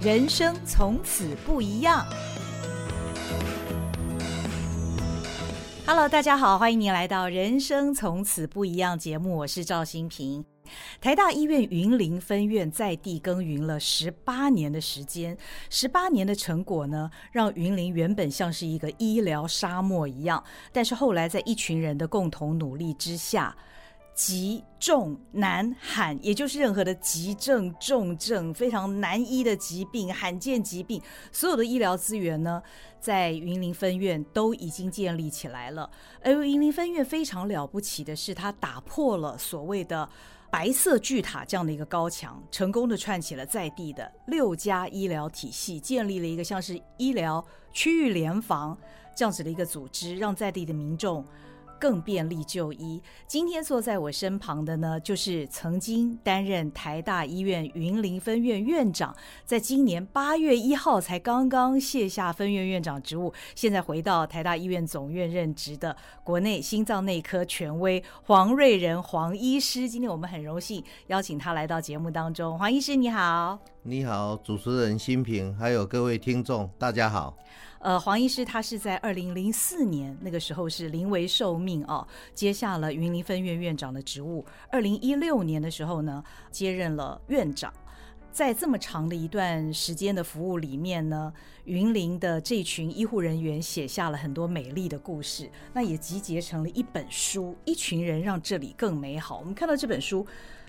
人生从此不一样。Hello， 大家好，欢迎您来到《人生从此不一样》节目，我是赵心屏。台大医院云林分院在地耕耘了18年的时间，18年的成果呢，让云林原本像是一个医疗沙漠一样，但是后来在一群人的共同努力之下，急重难罕，也就是任何的急症、重症、非常难医的疾病、罕见疾病，所有的医疗资源呢，在云林分院都已经建立起来了。而云林分院非常了不起的是，它打破了所谓的白色巨塔这样的一个高墙，成功的串起了在地的6家医疗体系，建立了一个像是医疗区域联防这样子的一个组织，让在地的民众更便利就医。今天坐在我身旁的呢，就是曾经担任台大医院云林分院院长，在今年8月1号才刚刚卸下分院院长职务，现在回到台大医院总院任职的国内心脏内科权威黄瑞仁黄医师。今天我们很荣幸邀请他来到节目当中。黄医师你好。你好，主持人心屏，还有各位听众大家好。黄医师他是在2004年，那个时候是临危受命哦，接下了云林分院院长的职务。2016年的时候呢，接任了院长。在这么长的一段时间的服务里面呢，云林的这群医护人员写下了很多美丽的故事，那也集结成了一本书，一群人让这里更美好。我们看到这本书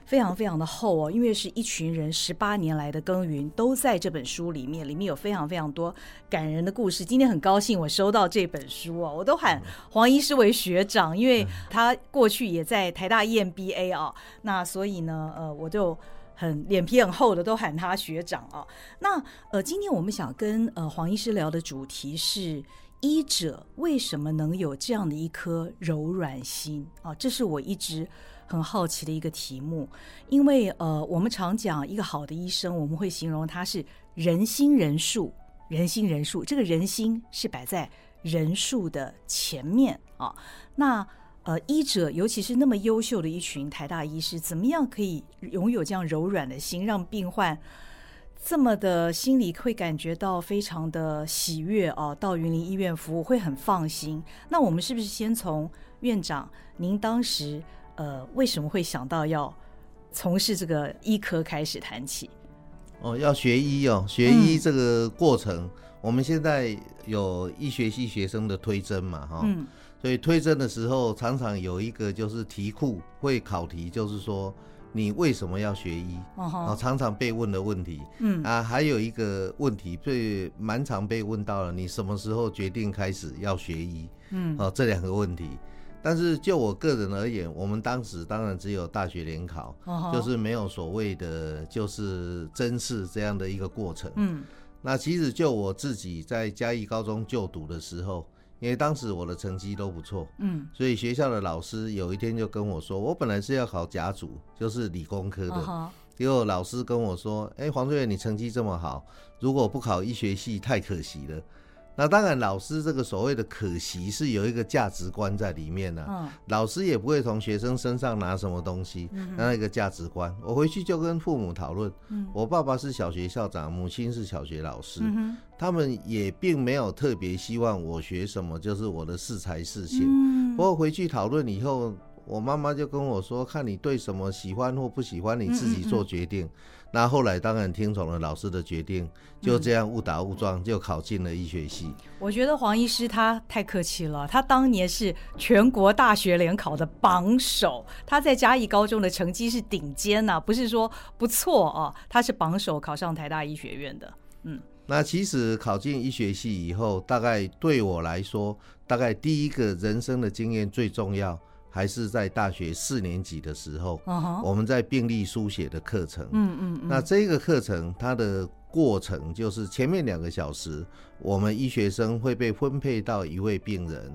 非常非常的厚哦，因为是一群人18年来的耕耘都在这本书里面，里面有非常非常多感人的故事。今天很高兴我收到这本书哦，我都喊黄医师为学长，因为他过去也在台大 EMBA 哦，那所以呢，我就很脸皮很厚的都喊他学长哦。那今天我们想跟黄医师聊的主题是，医者为什么能有这样的一颗柔软心啊？这是我一直很好奇的一个题目，因为我们常讲一个好的医生，我们会形容他是人心人术，人心人术，这个人心是摆在人术的前面啊。那医者，尤其是那么优秀的一群台大医师，怎么样可以拥有这样柔软的心，让病患这么的心里会感觉到非常的喜悦啊？到云林医院服务会很放心。那我们是不是先从院长，您当时为什么会想到要从事这个医科开始谈起？哦，要学医哦，学医这个过程，我们现在有医学系学生的推甄嘛，哈、哦嗯，所以推甄的时候常常有一个就是题库会考题，就是说你为什么要学医？哦，常常被问的问题。嗯啊，还有一个问题最蛮常被问到了，你什么时候决定开始要学医？嗯，哦，这两个问题。但是就我个人而言，我们当时当然只有大学联考，就是没有所谓的就是甄试这样的一个过程。嗯，那其实就我自己在嘉义高中就读的时候，因为当时我的成绩都不错，嗯，所以学校的老师有一天就跟我说，我本来是要考甲组，就是理工科的，结果老师跟我说，哎，黄瑞仁你成绩这么好，如果不考医学系太可惜了。那当然老师这个所谓的可惜是有一个价值观在里面啊，老师也不会从学生身上拿什么东西，那一个价值观。我回去就跟父母讨论，我爸爸是小学校长，母亲是小学老师，他们也并没有特别希望我学什么，就是我的适才适性。不过回去讨论以后，我妈妈就跟我说，看你对什么喜欢或不喜欢，你自己做决定。那后来当然听从了老师的决定，就这样误打误撞就考进了医学系。我觉得黄医师他太客气了，他当年是全国大学联考的榜首，他在嘉义高中的成绩是顶尖啊，不是说不错啊，他是榜首考上台大医学院的。嗯，那其实考进医学系以后，大概对我来说，大概第一个人生的经验最重要还是在大学4年级的时候，我们在病历书写的课程。那这个课程它的过程就是前面2个小时，我们医学生会被分配到一位病人，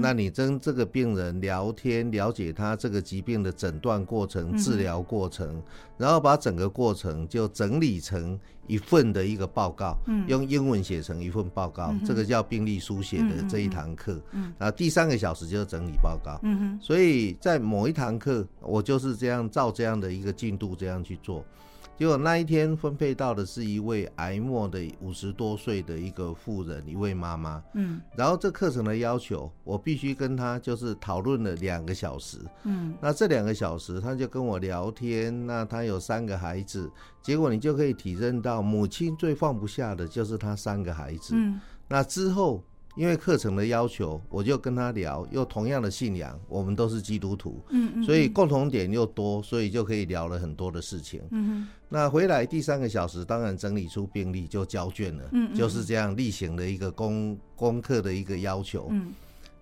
那你跟这个病人聊天，了解他这个疾病的诊断过程、治疗过程，然后把整个过程就整理成一份的一个报告，用英文写成一份报告，这个叫病历书写的这一堂课。然后第3个小时就是整理报告。所以在某一堂课我就是这样照这样的一个进度这样去做。结果那一天分配到的是一位癌末的50多岁的一个妇人，一位妈妈。嗯，然后这课程的要求，我必须跟她就是讨论了2个小时。嗯，那这2个小时她就跟我聊天。那她有3个孩子，结果你就可以体认到母亲最放不下的就是她3个孩子。嗯，那之后因为课程的要求，我就跟他聊，又同样的信仰，我们都是基督徒，所以共同点又多，所以就可以聊了很多的事情。那回来第3个小时，当然整理出病历就交卷了，就是这样例行的一个功课的一个要求。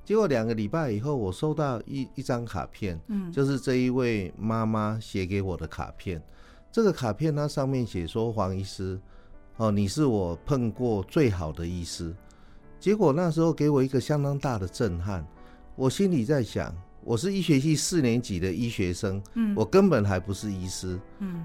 结果2个礼拜以后，我收到一张卡片，就是这一位妈妈写给我的卡片。这个卡片它上面写说，黄医师，哦，你是我碰过最好的医师。结果那时候给我一个相当大的震撼，我心里在想，我是医学系4年级的医学生，我根本还不是医师，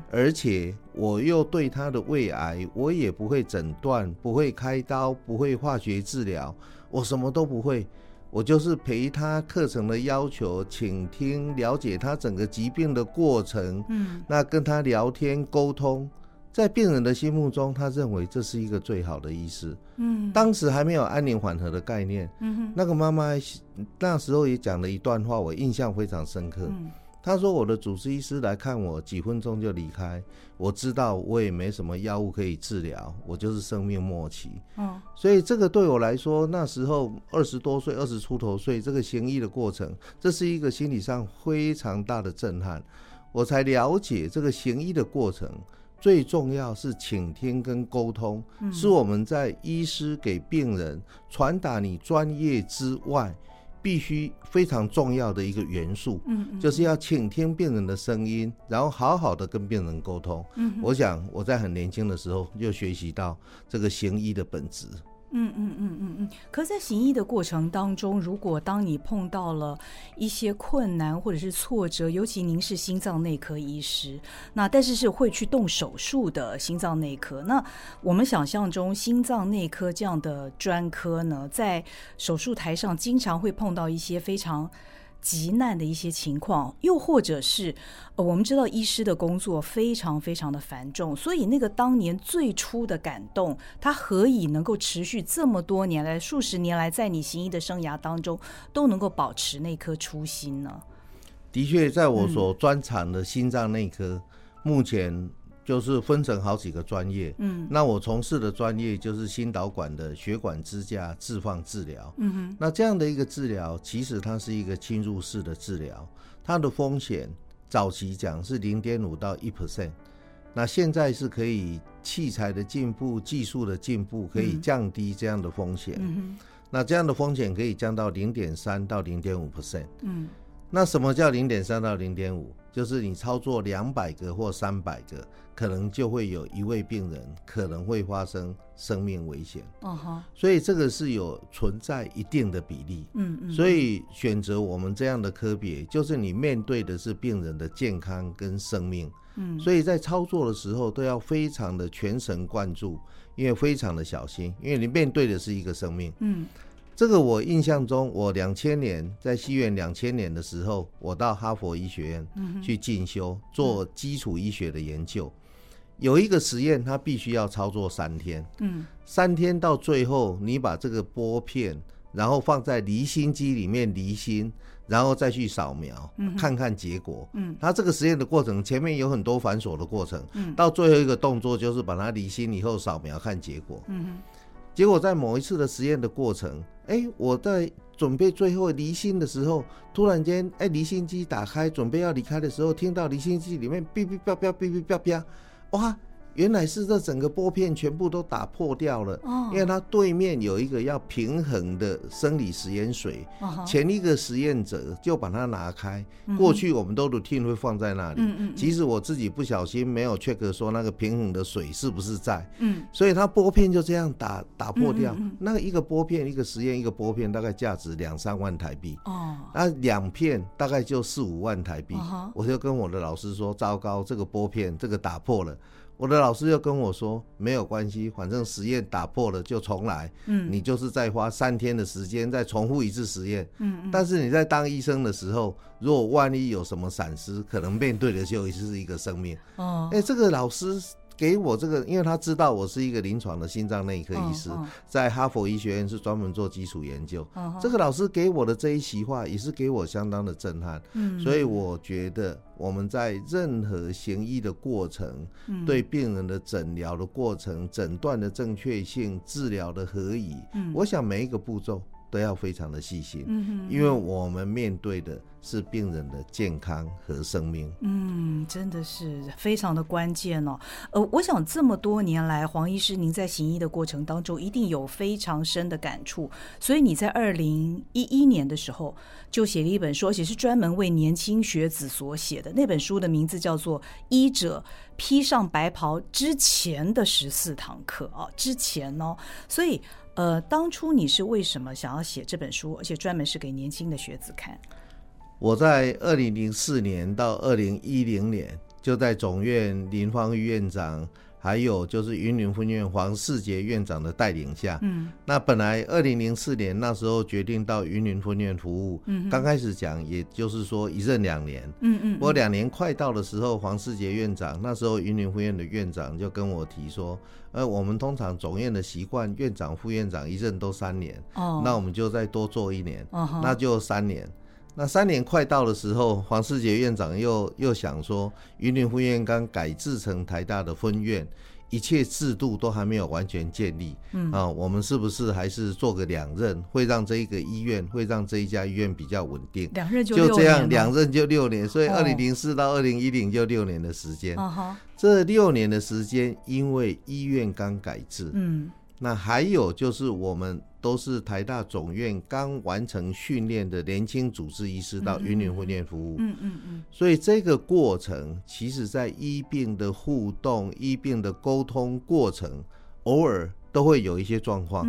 而且我又对他的胃癌，我也不会诊断，不会开刀，不会化学治疗，我什么都不会，我就是陪他课程的要求，倾听，了解他整个疾病的过程，那跟他聊天沟通。在病人的心目中，他认为这是一个最好的医师。当时还没有安宁缓和的概念。那个妈妈那时候也讲了一段话，我印象非常深刻。她说，我的主治医师来看我几分钟就离开，我知道我也没什么药物可以治疗，我就是生命末期。所以这个对我来说，那时候20多岁，20出头岁，这个行医的过程，这是一个心理上非常大的震撼。我才了解这个行医的过程最重要是倾听跟沟通，是我们在医师给病人传达你专业之外必须非常重要的一个元素，就是要倾听病人的声音，然后好好的跟病人沟通。我想我在很年轻的时候就学习到这个行医的本质。可在行医的过程当中，如果当你碰到了一些困难或者是挫折，尤其您是心脏内科医师，那但是会去动手术的心脏内科，那我们想象中心脏内科这样的专科呢，在手术台上经常会碰到一些非常急难的一些情况，又或者是我们知道医师的工作非常非常的繁重，所以那个当年最初的感动，它何以能够持续这么多年来，数十年来，在你行医的生涯当中都能够保持那颗初心呢？的确，在我所专长的心脏内科，目前就是分成好几个专业。那我从事的专业就是心导管的血管支架置放治疗。那这样的一个治疗，其实它是一个侵入式的治疗，它的风险早期讲是 0.5% 到 1%， 那现在是可以器材的进步，技术的进步，可以降低这样的风险。那这样的风险可以降到 0.3% 到 0.5%。那什么叫 0.3 到 0.5%？ 就是你操作200个或300个，可能就会有一位病人可能会发生生命危险。所以这个是有存在一定的比例。所以选择我们这样的科别，就是你面对的是病人的健康跟生命。所以在操作的时候都要非常的全神贯注，因为非常的小心，因为你面对的是一个生命。这个我印象中，我2000年在西元2000年的时候，我到哈佛医学院去进修，做基础医学的研究。有一个实验，它必须要操作3天。3天到最后，你把这个玻片，然后放在离心机里面离心，然后再去扫描，看看结果。它这个实验的过程，前面有很多繁琐的过程，到最后一个动作就是把它离心以后扫描看结果。结果在某一次的实验的过程，我在准备最后离心的时候，突然间，离心机打开，准备要离开的时候，听到离心机里面哔哔啪啪哔哔啪啪，哇，原来是这整个玻片全部都打破掉了。因为它对面有一个要平衡的生理食盐水，前一个实验者就把它拿开。过去我们都 routine 会放在那里，其实我自己不小心没有 check 说那个平衡的水是不是在。所以它玻片就这样打破掉。那个一个玻片，一个实验，一个玻片大概价值2-3万台币。那2片大概就4-5万台币。我就跟我的老师说，糟糕，这个玻片这个打破了。我的老师就跟我说，没有关系，反正实验打破了就重来，你就是再花3天的时间再重复一次实验，但是你在当医生的时候，如果万一有什么闪失，可能面对的就是一个生命。这个老师给我这个，因为他知道我是一个临床的心脏内科医师，在哈佛医学院是专门做基础研究，这个老师给我的这一席话也是给我相当的震撼，所以我觉得我们在任何行医的过程，对病人的诊疗的过程，诊断的正确性，治疗的合宜，我想每一个步骤都要非常的细心，因为我们面对的是病人的健康和生命。真的是非常的关键哦。我想这么多年来，黄医师您在行医的过程当中一定有非常深的感触，所以你在2011年的时候就写了一本书，而且是专门为年轻学子所写的，那本书的名字叫做《医者披上白袍之前的14堂课》啊，之前哦，所以当初你是为什么想要写这本书，而且专门是给年轻的学子看？我在2004年到2010年，就在总院林芳玉院长，还有就是云林分院黄世杰院长的带领下，那本来2004年那时候决定到云林分院服务，刚开始讲也就是说一任2年，不过2年快到的时候，黄世杰院长那时候云林分院的院长就跟我提说，我们通常总院的习惯，院长副院长一任都3年，那我们就再多做1年，那就3年。那3年快到的时候，黄世杰院长又想说，云林分院刚改制成台大的分院，一切制度都还没有完全建立，我们是不是还是做个2任，会让这一个医院，会让这一家医院比较稳定。2任就6年，就这样2任就6年，所以2004到2010就6年的时间。这6年的时间，因为医院刚改制，那还有就是我们都是台大总院刚完成训练的年轻主治医师到云林分院服务，所以这个过程其实在医病的互动，医病的沟通过程，偶尔都会有一些状况，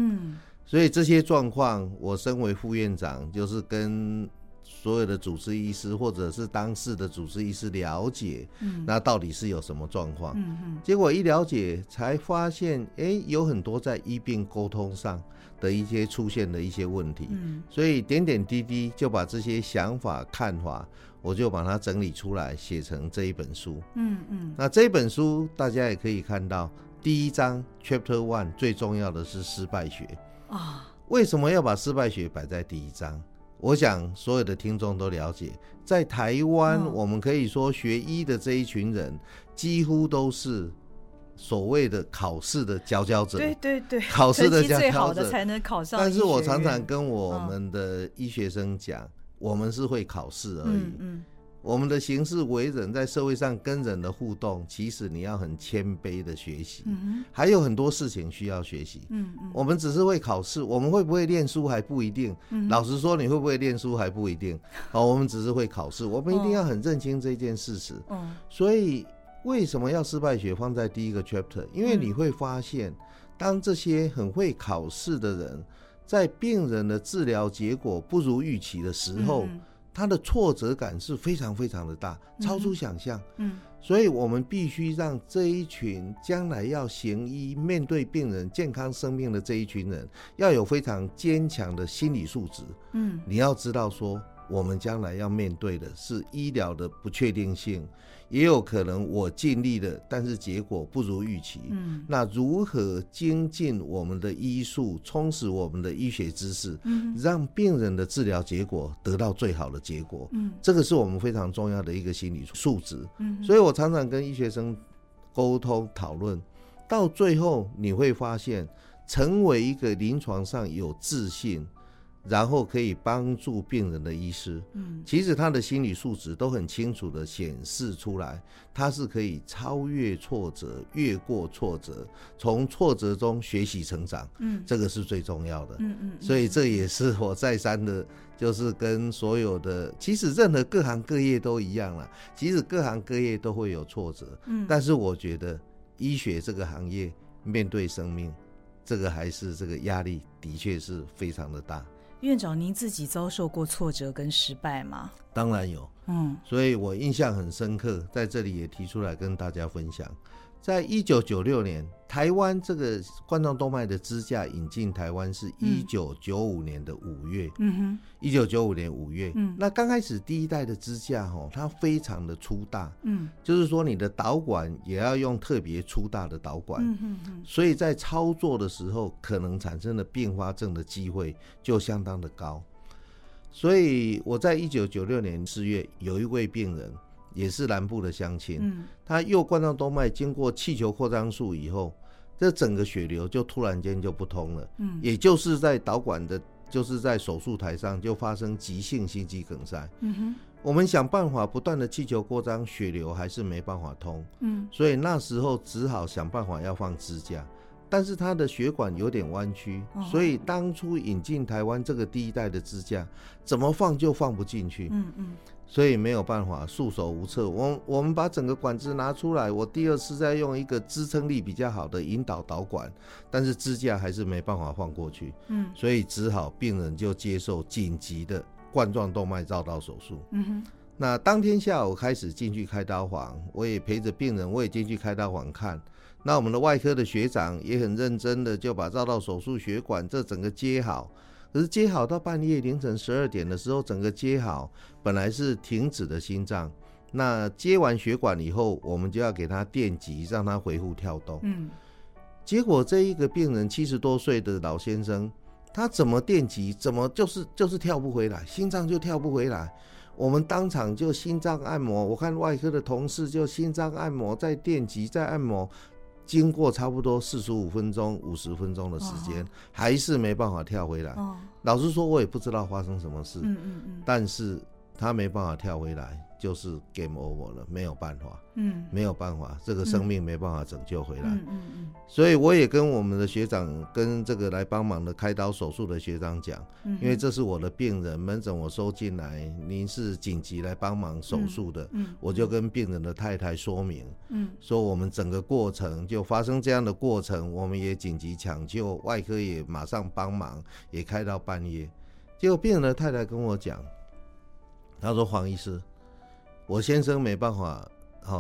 所以这些状况我身为副院长，就是跟所有的主治医师或者是当事的主治医师了解，那到底是有什么状况，结果一了解才发现，有很多在医病沟通上的一些出现的一些问题，所以点点滴滴就把这些想法看法，我就把它整理出来写成这一本书。那这本书大家也可以看到，第一章 Chapter 1 最重要的是失败学，为什么要把失败学摆在第一章？我想所有的听众都了解，在台湾我们可以说学医的这一群人几乎都是所谓的考试的佼佼者，对对对，考试的佼佼者，成绩最好的才能考上医学院。但是我常常跟我们的医学生讲，我们是会考试而已，我们的行事为人，在社会上跟人的互动，其实你要很谦卑的学习，还有很多事情需要学习，我们只是会考试，我们会不会念书还不一定，老实说你会不会念书还不一定，我们只是会考试，我们一定要很认清这件事实，所以为什么要失败学放在第一个 chapter？ 因为你会发现，当这些很会考试的人，在病人的治疗结果不如预期的时候，他的挫折感是非常非常的大，超出想象。所以我们必须让这一群将来要行医、面对病人健康生命的这一群人，要有非常坚强的心理素质。你要知道说，我们将来要面对的是医疗的不确定性，也有可能我尽力了，但是结果不如预期，那如何精进我们的医术，充实我们的医学知识，让病人的治疗结果得到最好的结果，这个是我们非常重要的一个心理素质，所以我常常跟医学生沟通讨论，到最后你会发现，成为一个临床上有自信，然后可以帮助病人的医师，其实他的心理素质都很清楚的显示出来，他是可以超越挫折，越过挫折，从挫折中学习成长，这个是最重要的，所以这也是我再三的就是跟所有的，其实任何各行各业都一样啦，其实各行各业都会有挫折，但是我觉得医学这个行业面对生命，这个还是这个压力的确是非常的大。院长，您自己遭受过挫折跟失败吗？当然有，所以我印象很深刻，在这里也提出来跟大家分享。在1996年，台湾这个冠状动脉的支架引进台湾是1995年的5月，1995年5月，那刚开始第一代的支架它非常的粗大，就是说你的导管也要用特别粗大的导管，所以在操作的时候可能产生的并发症的机会就相当的高。所以我在1996年4月有一位病人，也是南部的乡亲，他右冠状动脉经过气球扩张术以后，这整个血流就突然间就不通了，也就是在导管的，就是在手术台上就发生急性心肌梗塞。我们想办法不断的气球扩张，血流还是没办法通，所以那时候只好想办法要放支架，但是他的血管有点弯曲，所以当初引进台湾这个第一代的支架怎么放就放不进去，所以没有办法，束手无策。我们把整个管子拿出来，我第二次再用一个支撑力比较好的引导导管，但是支架还是没办法放过去，所以只好病人就接受紧急的冠状动脉绕道手术。那当天下午开始进去开刀房，我也陪着病人，我也进去开刀房看。那我们的外科的学长也很认真的就把绕道手术血管这整个接好，可是接好到半夜凌晨12点的时候，整个接好本来是停止的心脏，那接完血管以后我们就要给他电击，让他恢复跳动，结果这一个病人70多岁的老先生，他怎么电击怎么就是跳不回来，心脏就跳不回来。我们当场就心脏按摩，我看外科的同事就心脏按摩，再电击，再按摩，经过差不多45分钟、50分钟的时间，还是没办法跳回来。老实说，我也不知道发生什么事，但是他没办法跳回来，就是 game over 了，没有办法，没有办法，这个生命没办法拯救回来。所以我也跟我们的学长，跟这个来帮忙的开刀手术的学长讲，因为这是我的病人，门诊我收进来，您是紧急来帮忙手术的，我就跟病人的太太说明，说我们整个过程就发生这样的过程，我们也紧急抢救，外科也马上帮忙，也开到半夜。结果病人的太太跟我讲，他说黄医师，我先生没办法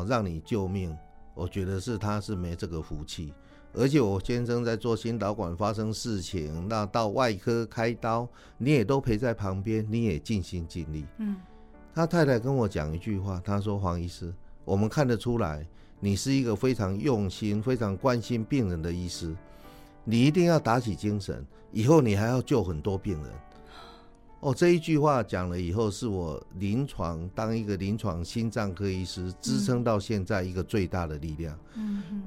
让你救命，我觉得是他是没这个福气，而且我先生在做心导管发生事情，那到外科开刀你也都陪在旁边，你也尽心尽力。他太太跟我讲一句话，他说黄医师，我们看得出来你是一个非常用心非常关心病人的医师，你一定要打起精神，以后你还要救很多病人。这一句话讲了以后，是我临床当一个临床心脏科医师支撑到现在一个最大的力量。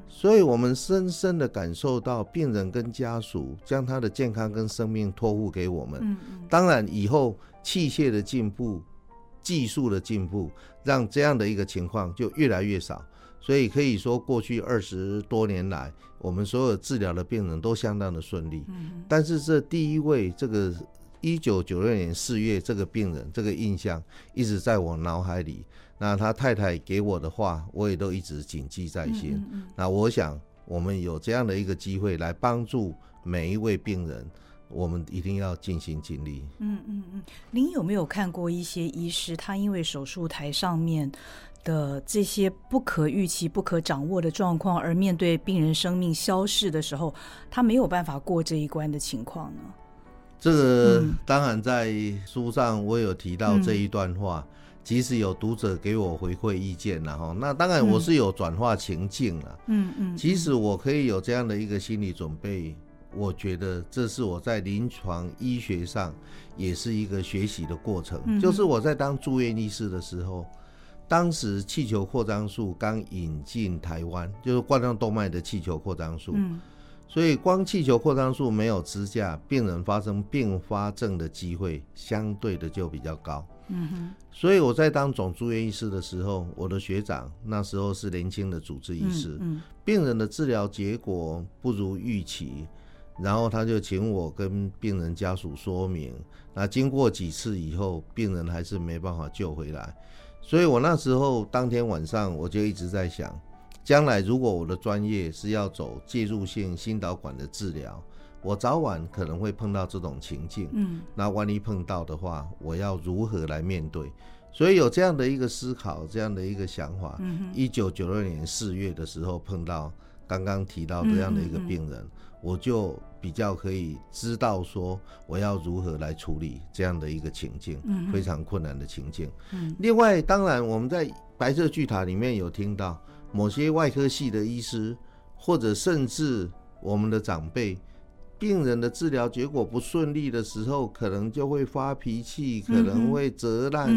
所以我们深深的感受到病人跟家属将他的健康跟生命托付给我们。当然以后器械的进步，技术的进步，让这样的一个情况就越来越少，所以可以说过去20多年来我们所有治疗的病人都相当的顺利。但是这第一位这个1996年4月这个病人，这个印象一直在我脑海里，那他太太给我的话我也都一直谨记在心。那我想我们有这样的一个机会来帮助每一位病人，我们一定要尽心尽力。您有没有看过一些医师，他因为手术台上面的这些不可预期不可掌握的状况，而面对病人生命消逝的时候他没有办法过这一关的情况呢？这个当然在书上我有提到这一段话，其实有读者给我回馈意见啦，那当然我是有转化情境啦，其实我可以有这样的一个心理准备，我觉得这是我在临床医学上也是一个学习的过程。就是我在当住院医师的时候，当时气球扩张术刚引进台湾，就是冠状动脉的气球扩张术，所以光气球扩张术没有支架，病人发生并发症的机会相对的就比较高。所以我在当总住院医师的时候，我的学长那时候是年轻的主治医师，病人的治疗结果不如预期，然后他就请我跟病人家属说明，那经过几次以后病人还是没办法救回来。所以我那时候当天晚上我就一直在想，将来如果我的专业是要走介入性心导管的治疗，我早晚可能会碰到这种情境，那万一碰到的话我要如何来面对。所以有这样的一个思考，这样的一个想法。1996年4月的时候碰到刚刚提到这样的一个病人，我就比较可以知道说我要如何来处理这样的一个情境，非常困难的情境。另外当然我们在白色巨塔里面有听到某些外科系的医师，或者甚至我们的长辈，病人的治疗结果不顺利的时候，可能就会发脾气，可能会责难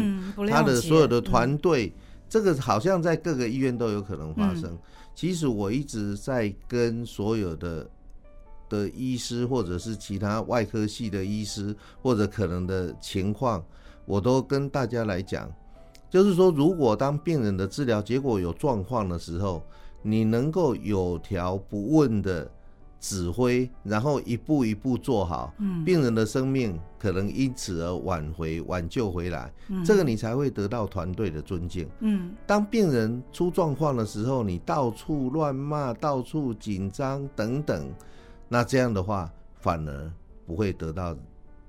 他的所有的团队，这个好像在各个医院都有可能发生。其实我一直在跟所有的医师，或者是其他外科系的医师，或者可能的情况，我都跟大家来讲，就是说如果当病人的治疗结果有状况的时候，你能够有条不紊的指挥，然后一步一步做好，病人的生命可能因此而挽救回来，这个你才会得到团队的尊敬。当病人出状况的时候，你到处乱骂，到处紧张等等，那这样的话反而不会得到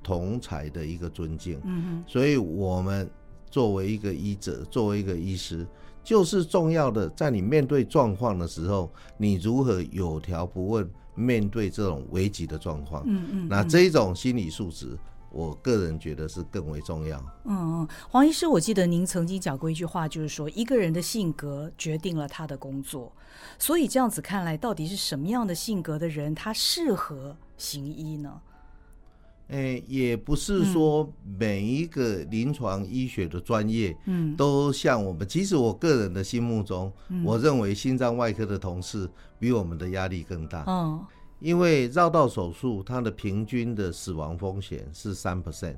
同侪的一个尊敬。所以我们作为一个医者，作为一个医师，就是重要的在你面对状况的时候，你如何有条不紊面对这种危急的状况。那这种心理素质我个人觉得是更为重要。黄医师，我记得您曾经讲过一句话，就是说一个人的性格决定了他的工作，所以这样子看来，到底是什么样的性格的人他适合行医呢？也不是说每一个临床医学的专业都像我们，其实我个人的心目中，我认为心脏外科的同事比我们的压力更大。因为绕道手术它的平均的死亡风险是 3%，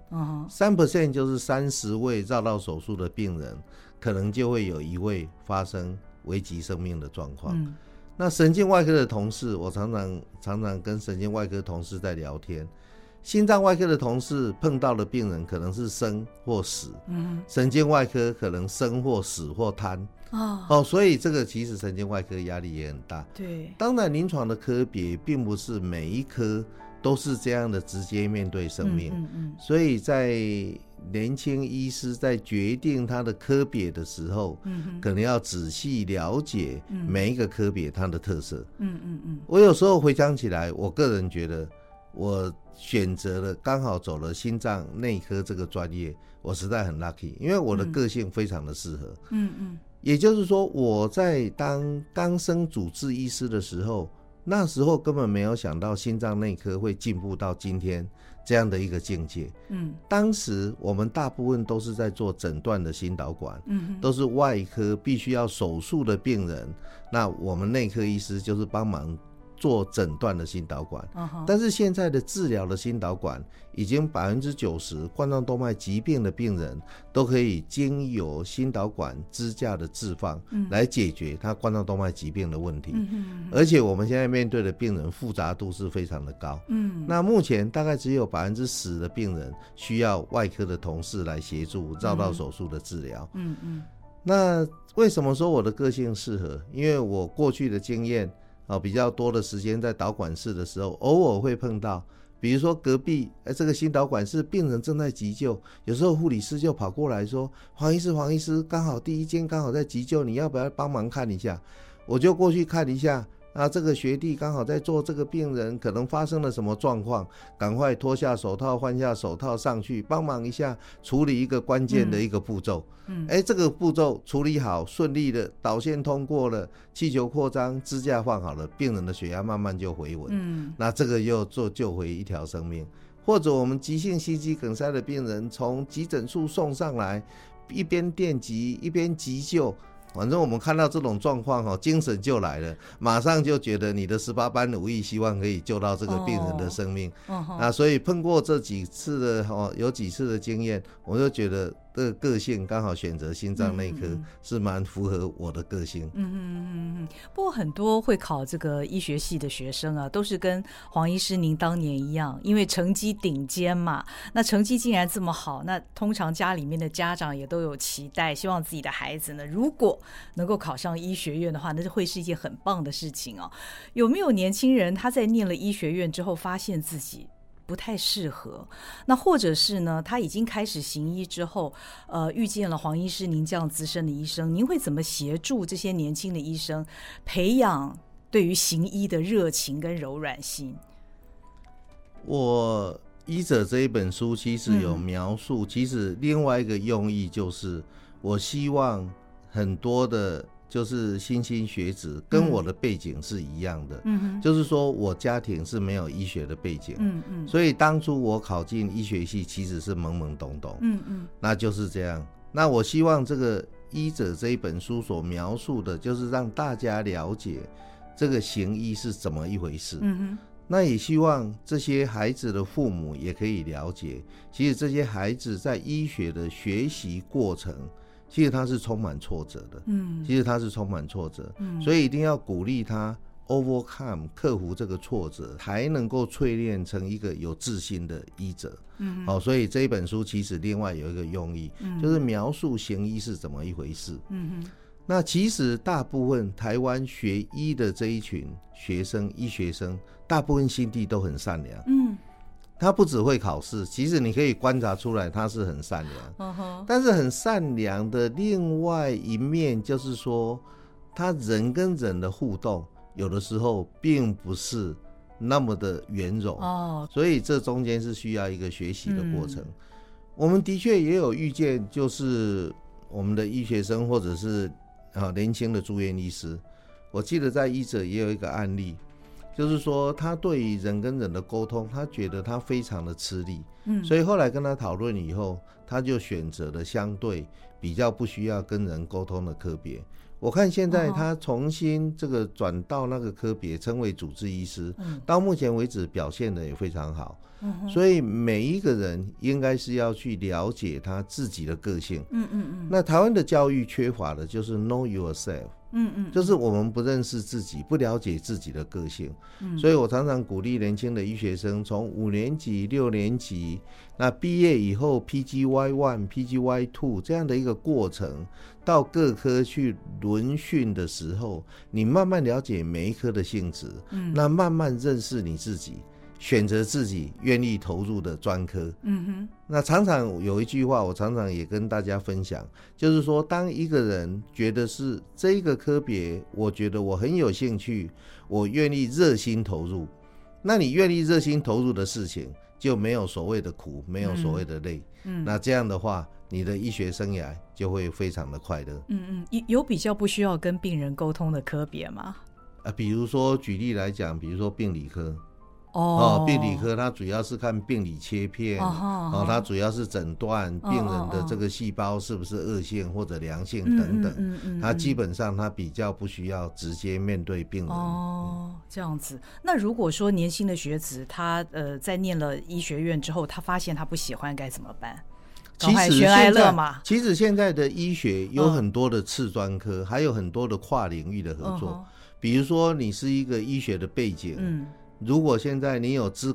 3% 就是30位绕道手术的病人可能就会有一位发生危及生命的状况。那神经外科的同事，我常常跟神经外科同事在聊天，心脏外科的同事碰到的病人可能是生或死，神经外科可能生或死或瘫。所以这个其实神经外科压力也很大。对，当然临床的科别并不是每一科都是这样的直接面对生命。所以在年轻医师在决定他的科别的时候，可能要仔细了解每一个科别它的特色。我有时候回想起来，我个人觉得我选择了刚好走了心脏内科这个专业，我实在很 lucky， 因为我的个性非常的适合。也就是说我在当刚升主治医师的时候，那时候根本没有想到心脏内科会进步到今天这样的一个境界。当时我们大部分都是在做诊断的心导管，都是外科必须要手术的病人，那我们内科医师就是帮忙做诊断的心导管。但是现在的治疗的心导管已经 90% 冠状动脉疾病的病人都可以经由心导管支架的置放来解决他冠状动脉疾病的问题。而且我们现在面对的病人复杂度是非常的高。那目前大概只有 10% 的病人需要外科的同事来协助绕道手术的治疗。那为什么说我的个性适合？因为我过去的经验比较多的时间在导管室的时候，偶尔会碰到，比如说隔壁这个心导管室病人正在急救，有时候护理师就跑过来说，黄医师刚好第一间刚好在急救，你要不要帮忙看一下？我就过去看一下，这个学弟刚好在做这个病人，可能发生了什么状况，赶快脱下手套换下手套上去帮忙一下，处理一个关键的一个步骤。这个步骤处理好，顺利的导线通过了，气球扩张，支架放好了，病人的血压慢慢就回稳。那这个又救回一条生命。或者我们急性心肌梗塞的病人从急诊处送上来，一边电击一边急救，反正我们看到这种状况，精神就来了，马上就觉得你的18般武艺，希望可以救到这个病人的生命。所以碰过这几次的有几次的经验，我就觉得这个个性刚好选择心脏内科是蛮符合我的个性。不过很多会考这个医学系的学生都是跟黄医师您当年一样，因为成绩顶尖嘛，那成绩竟然这么好，那通常家里面的家长也都有期待，希望自己的孩子呢，如果能够考上医学院的话，那会是一件很棒的事情。有没有年轻人他在念了医学院之后，发现自己不太适合。那或者是呢，他已经开始行医之后，遇见了黄医师您这样资深的医生，您会怎么协助这些年轻的医生培养对于行医的热情跟柔软性？我医者这一本书其实有描述，其实另外一个用意就是我希望很多的就是新兴学子跟我的背景是一样的，就是说我家庭是没有医学的背景，所以当初我考进医学系其实是懵懵懂懂，那就是这样。那我希望这个医者这一本书所描述的就是让大家了解这个行医是怎么一回事，那也希望这些孩子的父母也可以了解，其实这些孩子在医学的学习过程其实他是充满挫折的，所以一定要鼓励他 overcome 克服这个挫折，才能够淬炼成一个有自信的医者。所以这一本书其实另外有一个用意，就是描述行医是怎么一回事。那其实大部分台湾学医的这一群学生，医学生大部分心地都很善良，他不只会考试，其实你可以观察出来他是很善良，但是很善良的另外一面就是说他人跟人的互动有的时候并不是那么的圆融，所以这中间是需要一个学习的过程。我们的确也有遇见，就是我们的医学生或者是年轻的住院医师，我记得在医者也有一个案例，就是说他对于人跟人的沟通他觉得他非常的吃力，所以后来跟他讨论以后，他就选择了相对比较不需要跟人沟通的科别。我看现在他重新这个转到那个科别称为主治医师，到目前为止表现的也非常好，所以每一个人应该是要去了解他自己的个性。那台湾的教育缺乏的就是 know yourself，就是我们不认识自己，不了解自己的个性，所以我常常鼓励年轻的医学生从5年级6年级那毕业以后 PGY1 PGY2 这样的一个过程，到各科去轮训的时候，你慢慢了解每一科的性质，那慢慢认识你自己，选择自己愿意投入的专科。那常常有一句话我常常也跟大家分享，就是说当一个人觉得是这个科别我觉得我很有兴趣，我愿意热心投入，那你愿意热心投入的事情就没有所谓的苦，没有所谓的累，那这样的话你的医学生涯就会非常的快乐。有比较不需要跟病人沟通的科别吗？比如说举例来讲，比如说病理科，病理科它主要是看病理切片，它主要是诊断病人的这个细胞是不是恶性或者良性等等，它基本上它比较不需要直接面对病人。这样子。那如果说年轻的学子他在念了医学院之后，他发现他不喜欢该怎么办？其实现在的医学有很多的次专科，还有很多的跨领域的合作，比如说你是一个医学的背景，如果现在你有资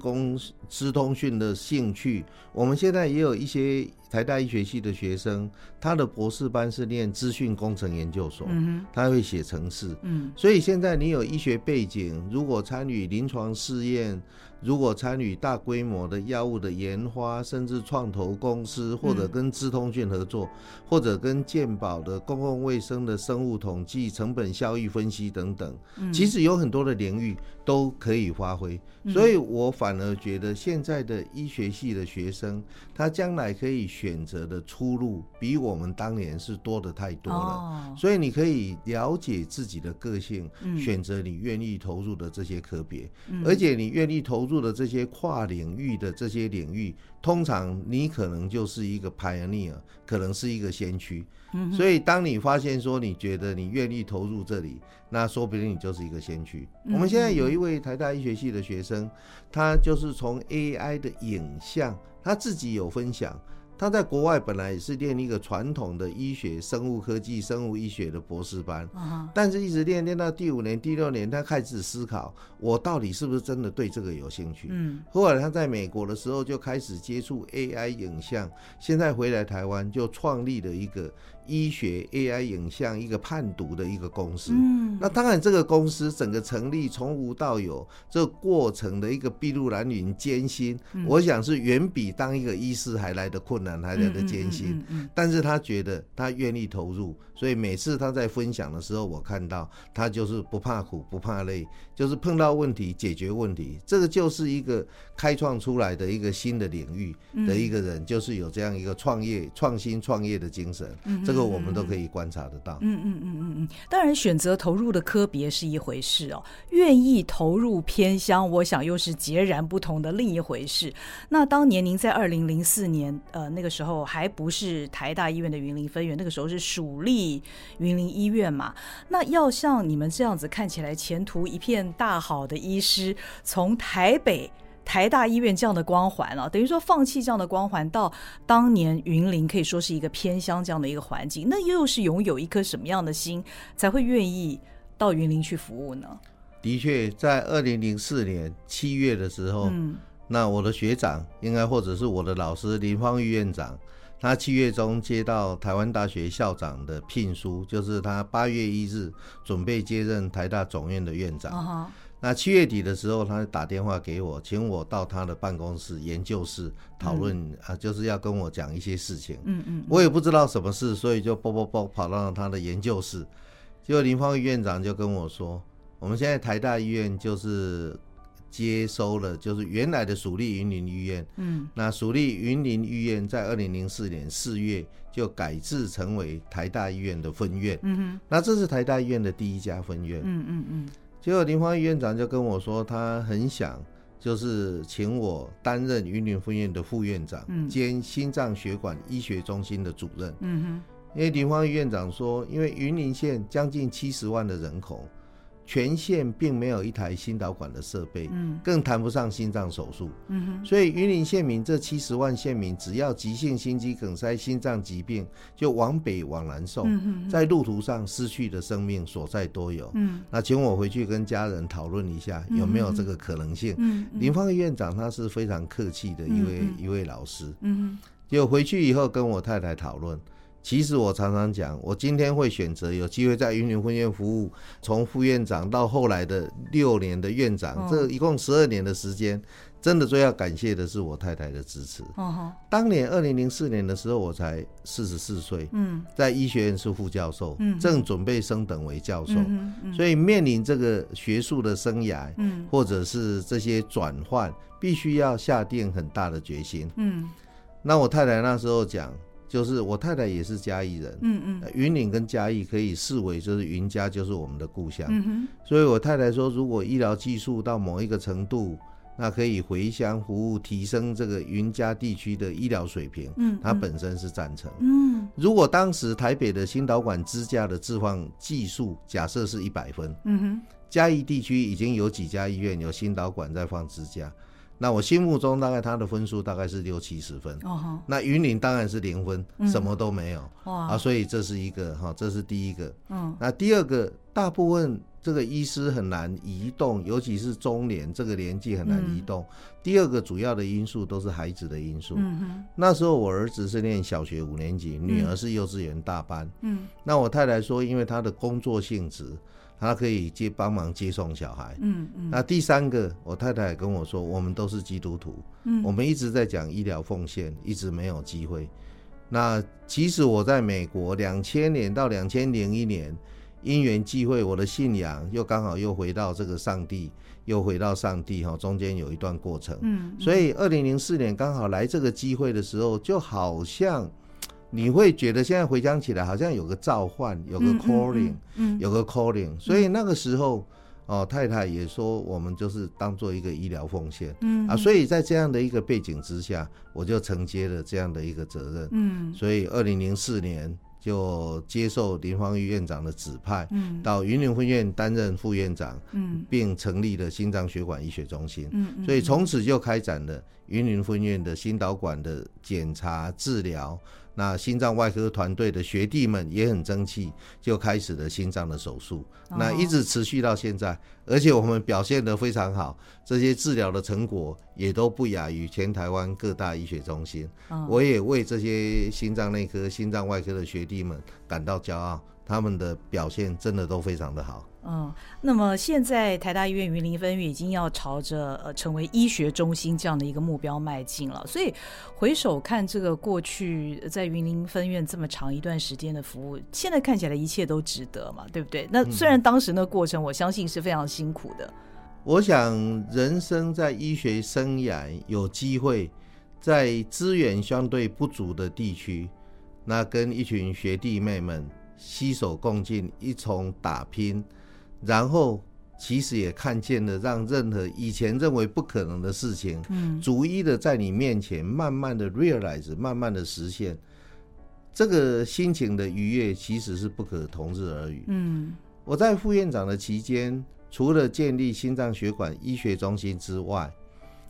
通讯的兴趣，我们现在也有一些台大医学系的学生，他的博士班是念资讯工程研究所，他会写程式，所以现在你有医学背景，如果参与临床试验，如果参与大规模的药物的研发，甚至创投公司，或者跟资通讯合作，或者跟健保的公共卫生的生物统计、成本效益分析等等，其实有很多的领域都可以发挥，所以我反而觉得现在的医学系的学生，他将来可以选择的出路比我们当年是多的太多了，所以你可以了解自己的个性，选择你愿意投入的这些科别，而且你愿意投入的这些跨领域的这些领域，通常你可能就是一个 pioneer， 可能是一个先驱，所以当你发现说你觉得你愿意投入这里，那说不定你就是一个先驱。我们现在有一位台大医学系的学生，他就是从 AI 的影像，他自己有分享，他在国外本来也是念一个传统的医学生物科技生物医学的博士班，但是一直念到第5年第6年，他开始思考我到底是不是真的对这个有兴趣，后来他在美国的时候就开始接触 AI 影像，现在回来台湾就创立了一个医学 AI 影像一个判读的一个公司。那当然这个公司整个成立从无到有这个过程的一个筚路蓝缕艰辛，我想是远比当一个医师还来的困难，还来的艰辛。但是他觉得他愿意投入，所以每次他在分享的时候，我看到他就是不怕苦不怕累，就是碰到问题解决问题，这个就是一个开创出来的一个新的领域的一个人，就是有这样一个创新创业的精神，这个我们都可以观察得到。当然选择投入的科别是一回事哦，愿意投入偏乡我想又是截然不同的另一回事。那当年您在2004年那个时候还不是台大医院的云林分院，那个时候是属立云林医院嘛，那要像你们这样子看起来前途一片大好的医师，从台北台大医院这样的光环啊，等于说放弃这样的光环到当年云林可以说是一个偏乡这样的一个环境，那又是拥有一颗什么样的心才会愿意到云林去服务呢？的确在2004年7月的时候，那我的学长应该或者是我的老师林芳玉院长，他7月中接到台湾大学校长的聘书，就是他8月1日准备接任台大总院的院长。那7月底的时候，他打电话给我，请我到他的办公室研究室讨论，就是要跟我讲一些事情。我也不知道什么事，所以就跑到他的研究室。结果林芳玉院长就跟我说，我们现在台大医院就是接收了，就是原来的属立云林医院。那属立云林医院在2004年4月就改制成为台大医院的分院。那这是台大医院的第一家分院。结果林芳玉院长就跟我说，他很想就是请我担任云林分院的副院长，兼心脏血管医学中心的主任。因为林芳玉院长说，因为云林县将近70万的人口，全县并没有一台心导管的设备，更谈不上心脏手术。所以云林县民这70万县民，只要急性心肌梗塞、心脏疾病，就往北往南送，在路途上失去的生命所在多有。那请我回去跟家人讨论一下，有没有这个可能性？林芳玉院长他是非常客气的一位老师。就回去以后跟我太太讨论。其实我常常讲，我今天会选择有机会在云林分院服务，从副院长到后来的6年的院长，这一共12年的时间，真的最要感谢的是我太太的支持。当年2004年的时候，我才44岁，在医学院是副教授，正准备升等为教授，所以面临这个学术的生涯，或者是这些转换，必须要下定很大的决心。那我太太那时候讲，就是我太太也是嘉义人，云林跟嘉义可以视为就是云嘉，就是我们的故乡。所以我太太说，如果医疗技术到某一个程度，那可以回乡服务，提升这个云嘉地区的医疗水平，她本身是赞成。如果当时台北的心导管支架的置放技术假设是100分，嘉义地区已经有几家医院有心导管在放支架，那我心目中大概他的分数大概是60-70分，那云林当然是0分，什么都没有。所以这是一个，这是第一个。那第二个，大部分这个医师很难移动，尤其是中年这个年纪很难移动。第二个主要的因素都是孩子的因素。那时候我儿子是念小学5年级，女儿是幼稚园大班。那我太太说，因为她的工作性质，他可以帮忙接送小孩。那第三个，我太太跟我说，我们都是基督徒，我们一直在讲医疗奉献，一直没有机会。那其实我在美国2000年到2001年因缘际会，我的信仰又刚好又回到这个上帝，中间有一段过程。所以2004年刚好来这个机会的时候，就好像你会觉得现在回想起来好像有个召唤，有个 calling， 所以那个时候，太太也说我们就是当做一个医疗奉献，所以在这样的一个背景之下，我就承接了这样的一个责任。所以2004年就接受林芳玉院长的指派，到云林分院担任副院长，并成立了心脏血管医学中心。所以从此就开展了云林分院的心导管的检查治疗，那心脏外科团队的学弟们也很争气，就开始了心脏的手术，那一直持续到现在，而且我们表现得非常好，这些治疗的成果也都不亚于全台湾各大医学中心。我也为这些心脏内科、心脏外科的学弟们感到骄傲，他们的表现真的都非常的好。嗯，那么现在台大医院云林分院已经要朝着成为医学中心这样的一个目标迈进了，所以回首看这个过去在云林分院这么长一段时间的服务，现在看起来一切都值得嘛，对不对？那虽然当时那过程我相信是非常辛苦的，我想人生在医学生涯有机会在资源相对不足的地区，那跟一群学弟妹们携手共进，一同打拼，然后其实也看见了让任何以前认为不可能的事情逐一的在你面前慢慢的 realize， 慢慢的实现，这个心情的愉悦其实是不可同日而语。我在副院长的期间，除了建立心脏血管医学中心之外，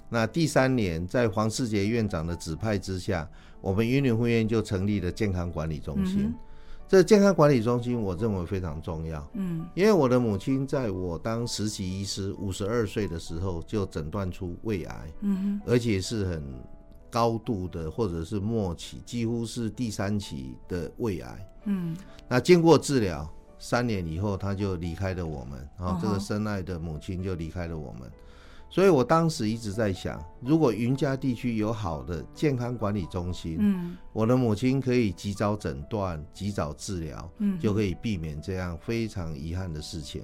那第三年在黄世杰院长的指派之下，我们云林分院就成立了健康管理中心。这健康管理中心我认为非常重要，因为我的母亲在我当实习医师52岁的时候就诊断出胃癌，而且是很高度的或者是末期，几乎是第3期的胃癌。那经过治疗3年以后，她就离开了我们，这个深爱的母亲就离开了我们。所以我当时一直在想，如果云嘉地区有好的健康管理中心，我的母亲可以及早诊断、及早治疗，就可以避免这样非常遗憾的事情。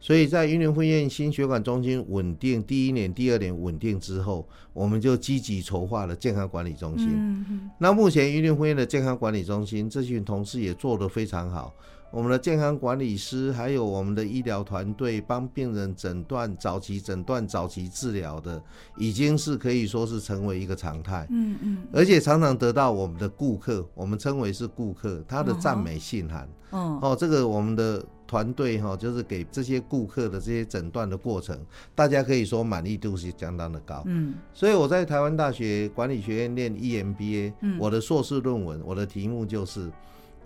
所以在云林分院心血管中心稳定第1年、第2年稳定之后，我们就积极筹划了健康管理中心。那目前云林分院的健康管理中心，这群同事也做得非常好。我们的健康管理师还有我们的医疗团队帮病人诊断、早期诊断、早期治疗的，已经是可以说是成为一个常态。而且常常得到我们的顾客，我们称为是顾客，他的赞美信函。这个我们的团队就是给这些顾客的这些诊断的过程，大家可以说满意度是相当的高。所以我在台湾大学管理学院念 EMBA，我的硕士论文，我的题目就是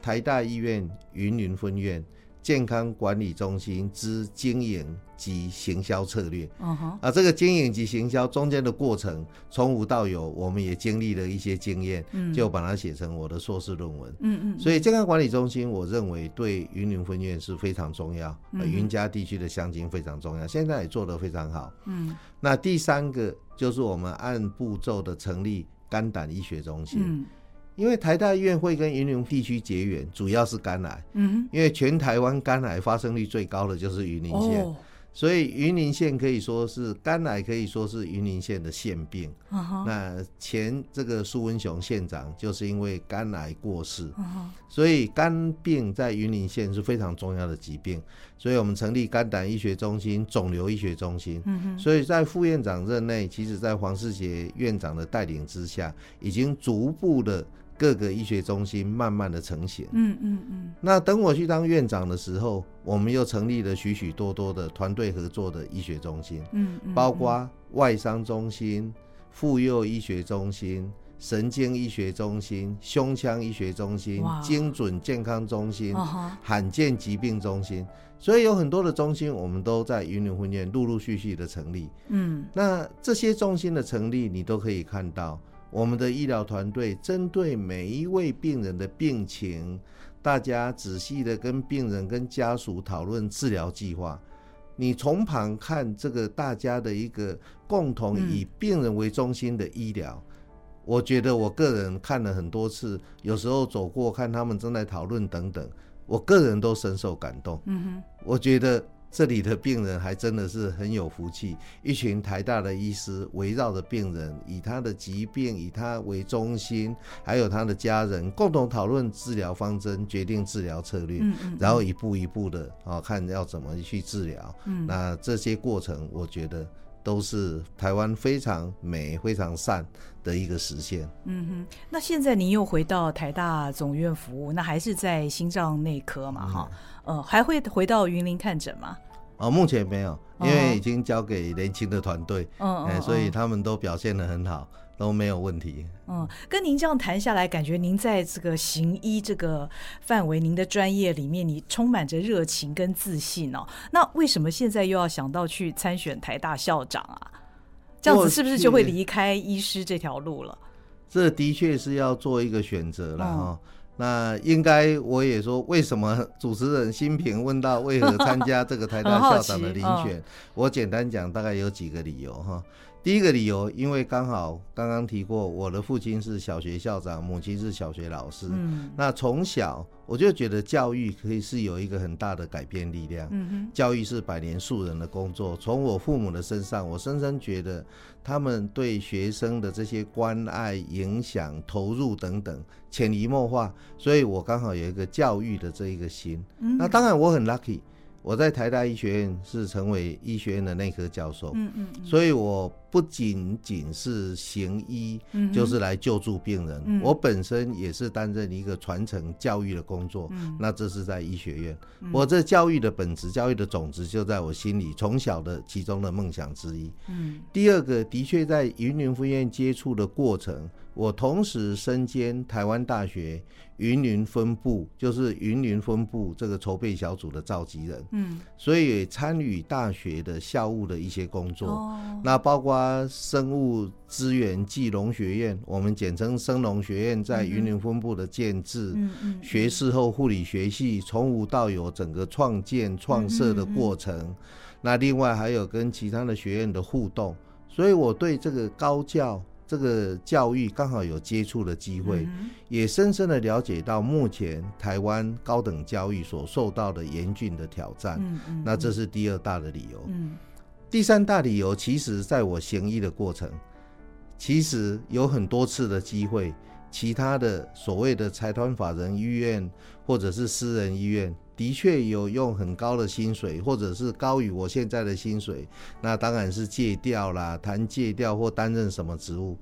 台大医院云林分院健康管理中心之经营及行销策略。这个经营及行销中间的过程，从无到有，我们也经历了一些经验，就把它写成我的硕士论文。所以健康管理中心我认为对云林分院是非常重要，云嘉地区的乡亲非常重要，现在也做得非常好。那第三个就是我们按步骤的成立肝胆医学中心。因为台大医院会跟云林地区结缘，主要是肝癌，因为全台湾肝癌发生率最高的就是云林县，所以云林县可以说是肝癌，可以说是云林县的县病。那前这个苏文雄县长就是因为肝癌过世，所以肝病在云林县是非常重要的疾病，所以我们成立肝胆医学中心、肿瘤医学中心。所以在副院长任内，其实在黄世杰院长的带领之下，已经逐步的各个医学中心慢慢的成型。那等我去当院长的时候，我们又成立了许许多多的团队合作的医学中心，包括外伤中心、妇幼医学中心、神经医学中心、胸腔医学中心、精准健康中心、罕见疾病中心，所以有很多的中心我们都在云林分院陆陆续续的成立。那这些中心的成立，你都可以看到我们的医疗团队针对每一位病人的病情，大家仔细的跟病人跟家属讨论治疗计划。你从旁看这个大家的一个共同以病人为中心的医疗，我觉得我个人看了很多次，有时候走过看他们正在讨论等等，我个人都深受感动。我觉得这里的病人还真的是很有福气，一群台大的医师围绕着病人，以他的疾病，以他为中心，还有他的家人，共同讨论治疗方针，决定治疗策略，然后一步一步的看要怎么去治疗。那这些过程我觉得都是台湾非常美、非常善的一个实现。那现在您又回到台大总院服务，那还是在心脏内科嘛？还会回到云林看诊吗？目前没有，因为已经交给年轻的团队，所以他们都表现得很好。都没有问题。嗯，跟您这样谈下来，感觉您在这个行医这个范围，您的专业里面，你充满着热情跟自信哦。那为什么现在又要想到去参选台大校长啊？这样子是不是就会离开医师这条路了？这的确是要做一个选择了哈。那应该我也说，为什么主持人心平问到为何参加这个台大校长的遴选？我简单讲，大概有几个理由哈。第一个理由，因为刚好刚刚提过，我的父亲是小学校长，母亲是小学老师。那从小我就觉得教育可以是有一个很大的改变力量。教育是百年树人的工作，从我父母的身上，我深深觉得他们对学生的这些关爱、影响、投入等等潜移默化，所以我刚好有一个教育的这一个心。那当然我很 lucky， 我在台大医学院是成为医学院的内科教授。所以我不仅仅是行医，就是来救助病人。我本身也是担任一个传承教育的工作。那这是在医学院。我这教育的本质、教育的种子就在我心里，从小的其中的梦想之一。第二个，的确在云林分院接触的过程，我同时身兼台湾大学云林分部，就是云林分部这个筹备小组的召集人。所以也参与大学的校务的一些工作。那包括生物资源暨农学院，我们简称生农学院，在云林分部的建制，学士后护理学系从无到有整个创建创设的过程。那另外还有跟其他的学院的互动，所以我对这个高教、这个教育刚好有接触的机会，也深深的了解到目前台湾高等教育所受到的严峻的挑战。那这是第二大的理由。第三大理由，其实在我行医的过程，其实有很多次的机会，其他的所谓的财团法人医院或者是私人医院，的确有用很高的薪水，或者是高于我现在的薪水，那当然是戒掉啦，谈戒掉或担任什么职务。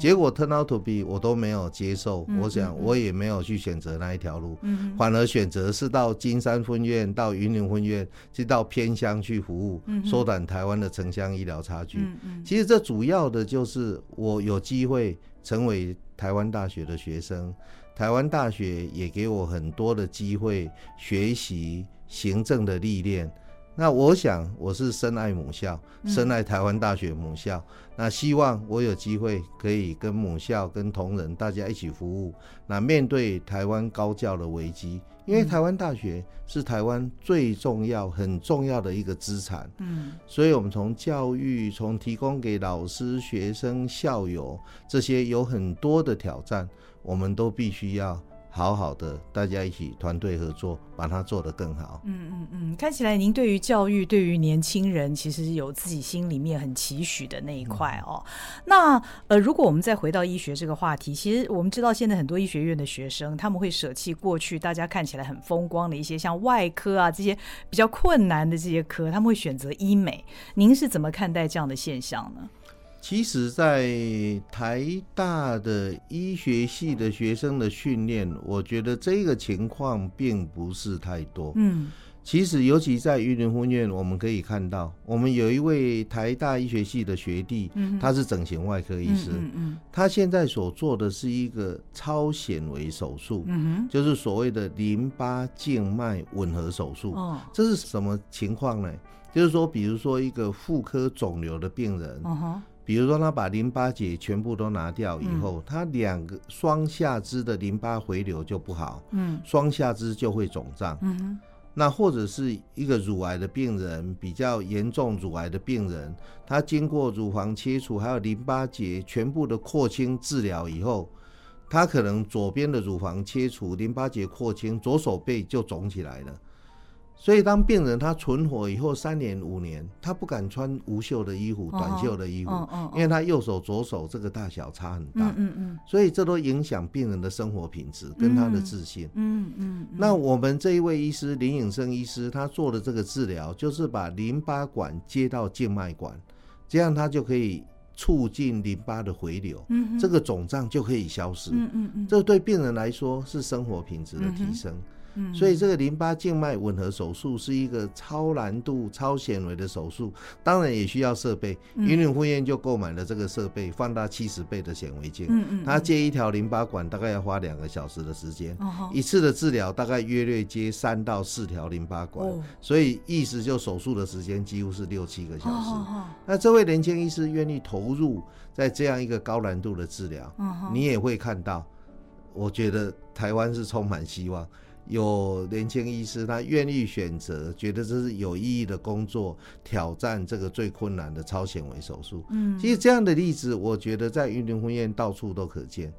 结果 turn out to be 我都没有接受。我想我也没有去选择那一条路，反而选择是到金山分院、到云林分院，去到偏乡去服务，缩短台湾的城乡医疗差距。其实这主要的就是我有机会成为台湾大学的学生，台湾大学也给我很多的机会学习行政的历练。那我想我是深爱母校，深爱台湾大学母校。那希望我有机会可以跟母校、跟同仁大家一起服务，那面对台湾高教的危机，因为台湾大学是台湾最重要、很重要的一个资产。所以我们从教育、从提供给老师、学生、校友，这些有很多的挑战，我们都必须要好好的，大家一起团队合作，把它做得更好。看起来您对于教育、对于年轻人，其实有自己心里面很期许的那一块哦。那如果我们再回到医学这个话题，其实我们知道现在很多医学院的学生，他们会舍弃过去大家看起来很风光的一些像外科啊这些比较困难的这些科，他们会选择医美。您是怎么看待这样的现象呢？其实在台大的医学系的学生的训练，我觉得这个情况并不是太多。其实尤其在云林分院，我们可以看到我们有一位台大医学系的学弟，他是整形外科医师。他现在所做的是一个超显微手术，就是所谓的淋巴静脉吻合手术。这是什么情况呢？就是说比如说一个妇科肿瘤的病人，比如说他把淋巴结全部都拿掉以后，他两个双下肢的淋巴回流就不好，双下肢就会肿胀。那或者是一个乳癌的病人，比较严重乳癌的病人，他经过乳房切除还有淋巴结全部的扩清治疗以后，他可能左边的乳房切除、淋巴结扩清，左手背就肿起来了。所以当病人他存活以后3年5年，他不敢穿无袖的衣服、短袖的衣服，因为他右手左手这个大小差很大。所以这都影响病人的生活品质跟他的自信。那我们这一位医师林颖生医师，他做的这个治疗就是把淋巴管接到静脉管，这样他就可以促进淋巴的回流，这个肿胀就可以消失。这对病人来说是生活品质的提升。所以这个淋巴静脉吻合手术是一个超难度超显微的手术，当然也需要设备，云林分院就购买了这个设备，放大70倍的显微镜，它接一条淋巴管大概要花2个小时的时间，一次的治疗大概约略接3到4条淋巴管，所以意思就手术的时间几乎是6-7个小时。那这位年轻医师愿意投入在这样一个高难度的治疗，你也会看到，我觉得台湾是充满希望，有年轻医师他愿意选择，觉得这是有意义的工作，挑战这个最困难的超显微手术。其实这样的例子我觉得在云林分院到处都可见。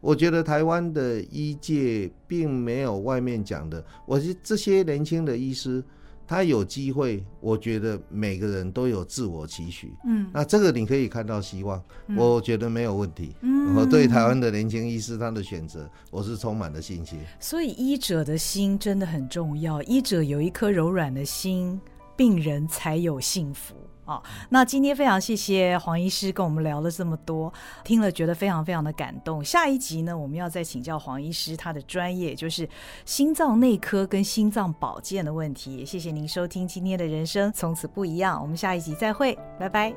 我觉得台湾的医界并没有外面讲的，我是这些年轻的医师他有机会，我觉得每个人都有自我期许，那这个你可以看到希望，我觉得没有问题，我对台湾的年轻医师他的选择，我是充满了信心。所以医者的心真的很重要，医者有一颗柔软的心，病人才有幸福。那今天非常谢谢黄医师跟我们聊了这么多，听了觉得非常非常的感动。下一集呢，我们要再请教黄医师他的专业，就是心脏内科跟心脏保健的问题。谢谢您收听今天的人生从此不一样，我们下一集再会，拜拜。